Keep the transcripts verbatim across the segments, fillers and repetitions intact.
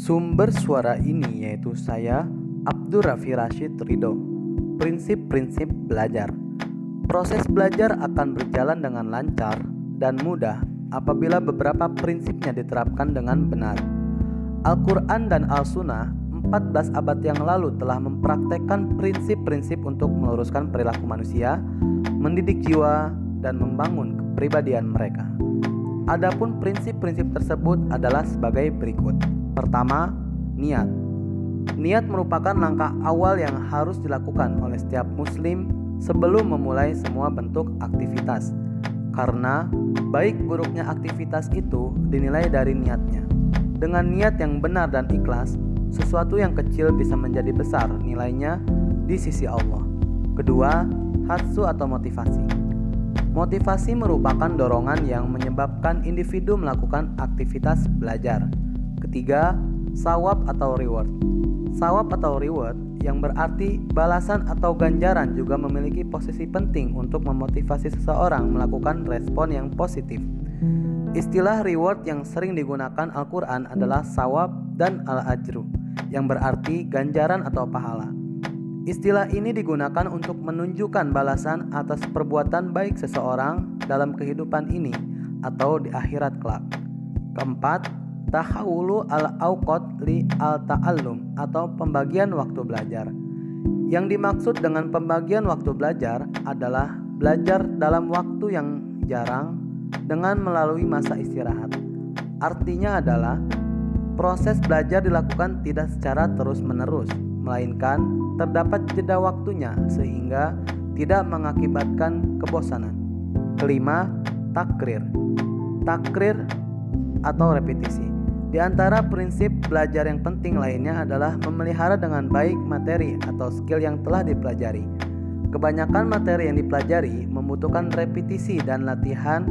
Sumber suara ini yaitu saya, Abdurrafi Rashid Ridho. Prinsip-prinsip belajar. Proses belajar akan berjalan dengan lancar dan mudah apabila beberapa prinsipnya diterapkan dengan benar. Al-Quran dan Al-Sunnah empat belas abad yang lalu telah mempraktekkan prinsip-prinsip untuk meluruskan perilaku manusia, mendidik jiwa, dan membangun kepribadian mereka. Adapun prinsip-prinsip tersebut adalah sebagai berikut. Pertama, niat. Niat merupakan langkah awal yang harus dilakukan oleh setiap muslim sebelum memulai semua bentuk aktivitas, karena baik buruknya aktivitas itu dinilai dari niatnya. Dengan niat yang benar dan ikhlas, sesuatu yang kecil bisa menjadi besar nilainya di sisi Allah. Kedua, hatsu atau motivasi. Motivasi merupakan dorongan yang menyebabkan individu melakukan aktivitas belajar. Ketiga, sawab atau reward. Sawab atau reward yang berarti balasan atau ganjaran juga memiliki posisi penting untuk memotivasi seseorang melakukan respon yang positif. Istilah reward yang sering digunakan Al-Quran adalah sawab dan al-ajru, yang berarti ganjaran atau pahala. Istilah ini digunakan untuk menunjukkan balasan atas perbuatan baik seseorang dalam kehidupan ini atau di akhirat kelak. Keempat, tahawulu al-awqat li al-ta'allum atau pembagian waktu belajar. Yang dimaksud dengan pembagian waktu belajar adalah belajar dalam waktu yang jarang dengan melalui masa istirahat. Artinya adalah proses belajar dilakukan tidak secara terus-menerus, melainkan terdapat jeda waktunya sehingga tidak mengakibatkan kebosanan. Kelima, takrir. Takrir atau repetisi. Di antara prinsip belajar yang penting lainnya adalah memelihara dengan baik materi atau skill yang telah dipelajari. Kebanyakan materi yang dipelajari membutuhkan repetisi dan latihan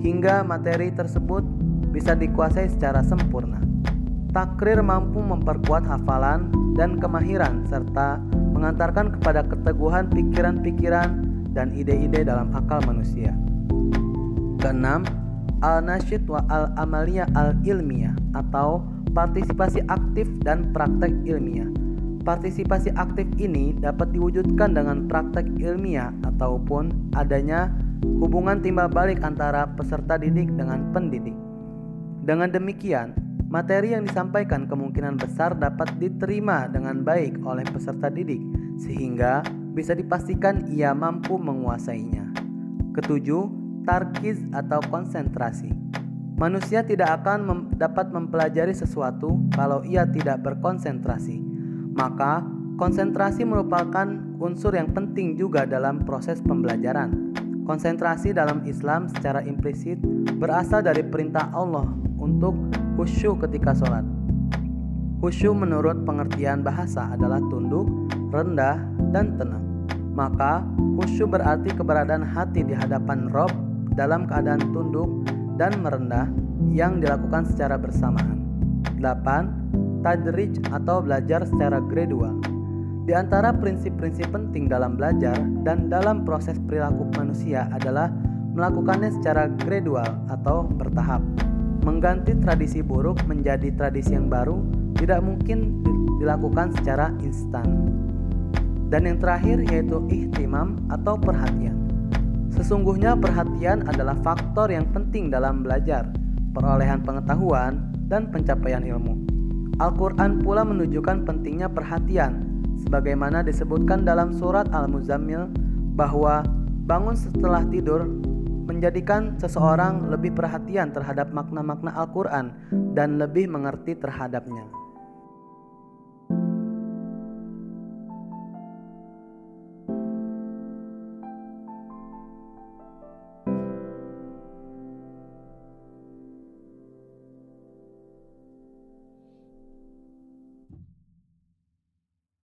hingga materi tersebut bisa dikuasai secara sempurna. Takrir mampu memperkuat hafalan dan kemahiran serta mengantarkan kepada keteguhan pikiran-pikiran dan ide-ide dalam akal manusia. Keenam, Al-Nasyidwa Al-Amaliyah Al-Ilmiyah atau partisipasi aktif dan praktek ilmiah. Partisipasi aktif ini dapat diwujudkan dengan praktek ilmiah ataupun adanya hubungan timbal balik antara peserta didik dengan pendidik. Dengan demikian, materi yang disampaikan kemungkinan besar dapat diterima dengan baik oleh peserta didik, sehingga bisa dipastikan ia mampu menguasainya. Ketujuh, tarkiz atau konsentrasi. Manusia tidak akan mem- dapat mempelajari sesuatu kalau ia tidak berkonsentrasi. Maka, konsentrasi merupakan unsur yang penting juga dalam proses pembelajaran. Konsentrasi dalam Islam secara implisit berasal dari perintah Allah untuk khusyuk ketika sholat. Khusyuk menurut pengertian bahasa adalah tunduk, rendah, dan tenang. Maka khusyuk berarti keberadaan hati di hadapan Rabb dalam keadaan tunduk dan merendah yang dilakukan secara bersamaan. delapan. Tadrij atau belajar secara gradual. Di antara prinsip-prinsip penting dalam belajar dan dalam proses perilaku manusia adalah melakukannya secara gradual atau bertahap. Mengganti tradisi buruk menjadi tradisi yang baru tidak mungkin dilakukan secara instan. Dan yang terakhir yaitu ihtimam atau perhatian. Sesungguhnya perhatian adalah faktor yang penting dalam belajar, perolehan pengetahuan, dan pencapaian ilmu. Al-Quran pula menunjukkan pentingnya perhatian, sebagaimana disebutkan dalam surat Al-Muzamil bahwa bangun setelah tidur menjadikan seseorang lebih perhatian terhadap makna-makna Al-Quran dan lebih mengerti terhadapnya.